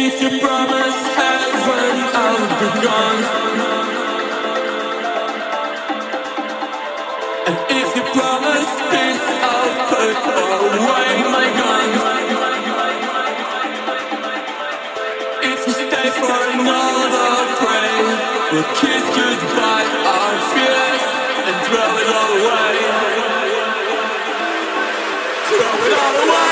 If you promise heaven, I'll be gone. And if you promise peace, I'll put away my gun. If you stay for another prey, we'll kiss goodbye our fears and throw it all away. Throw it all away.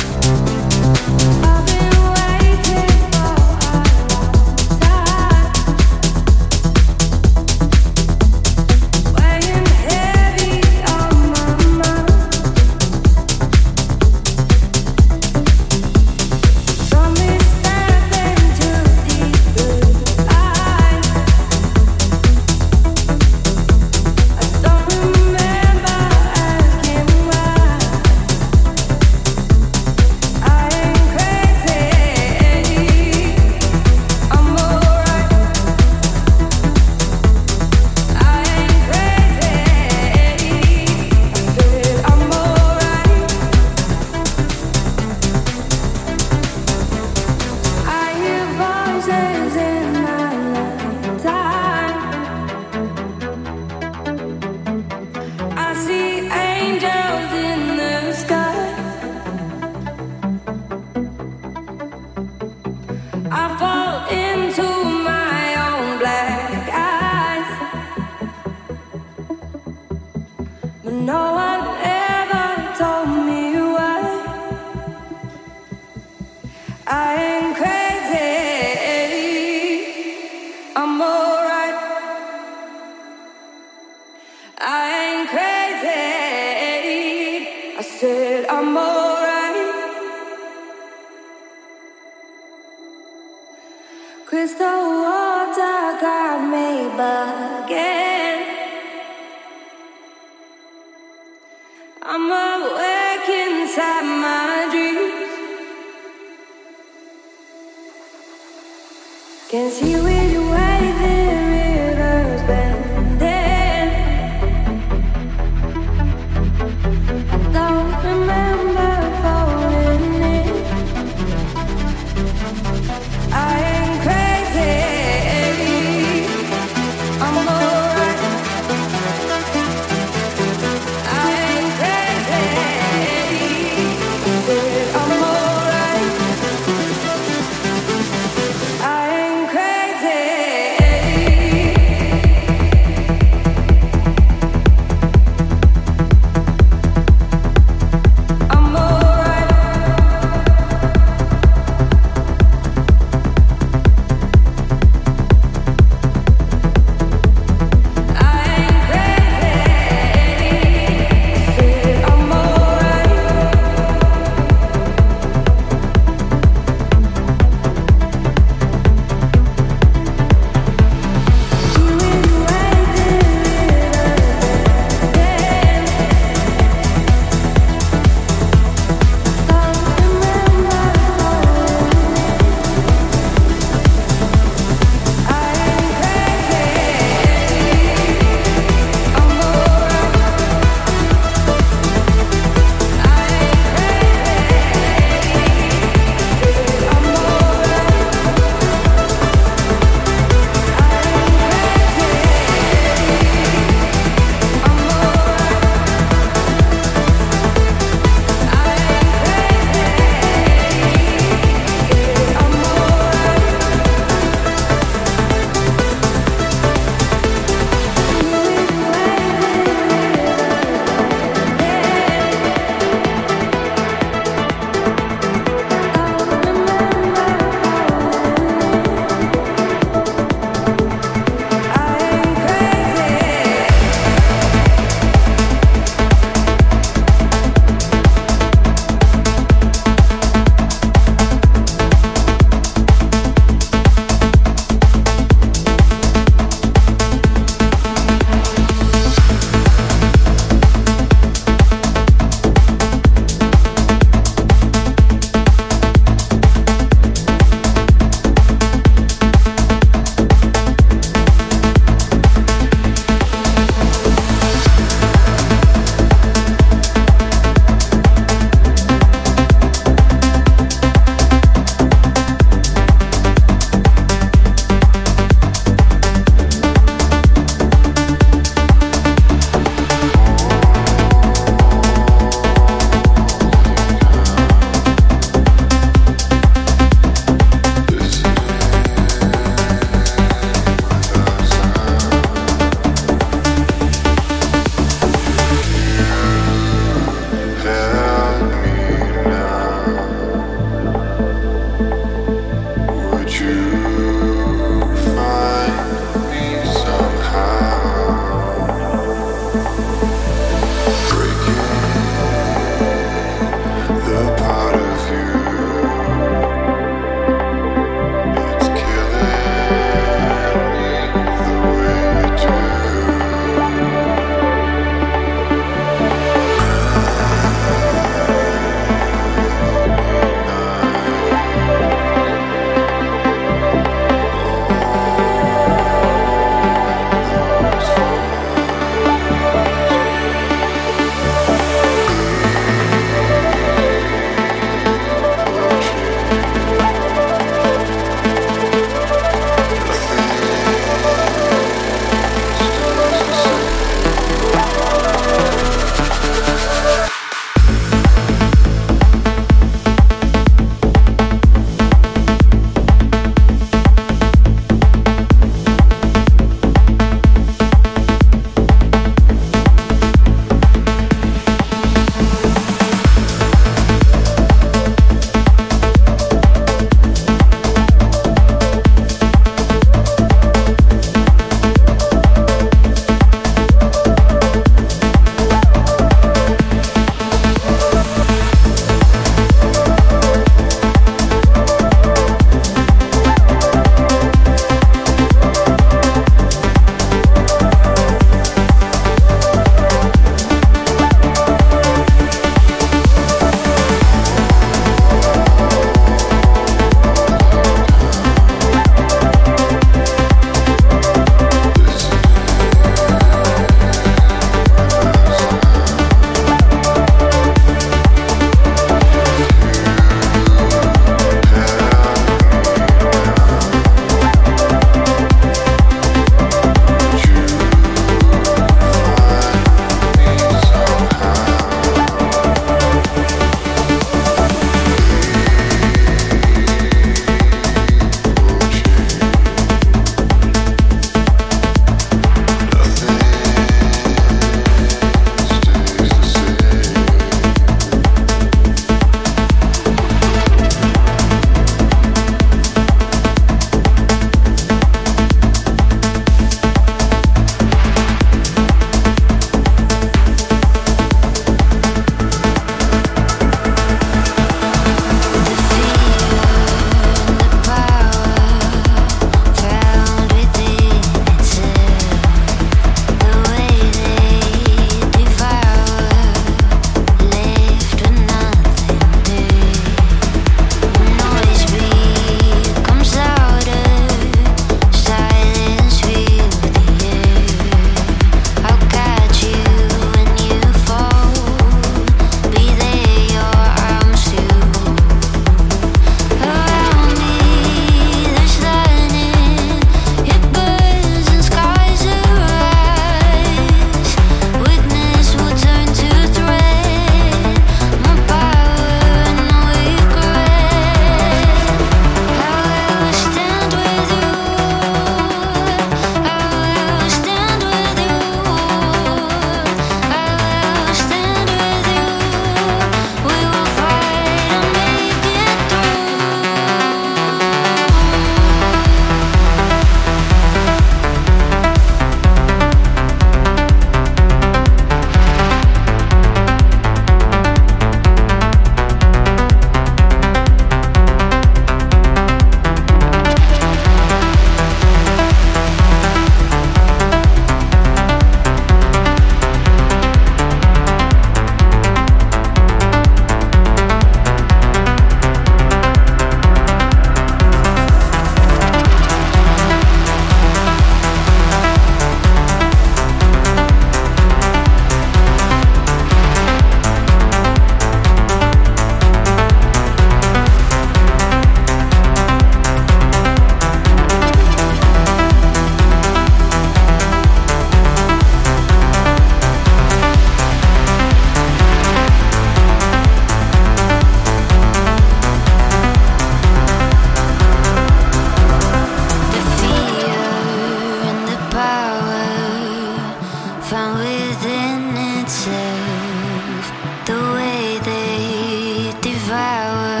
found within itself. The way they devour,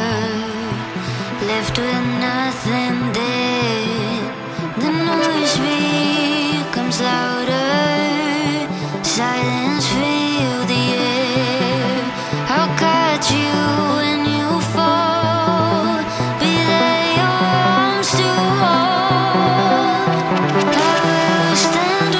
left with nothing there. The noise becomes louder, silence fills the air. I'll catch you when you fall, be there your arms to hold. I will stand.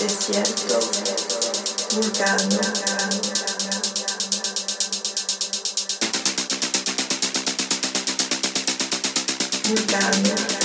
desierto, vulcano. Vulcano.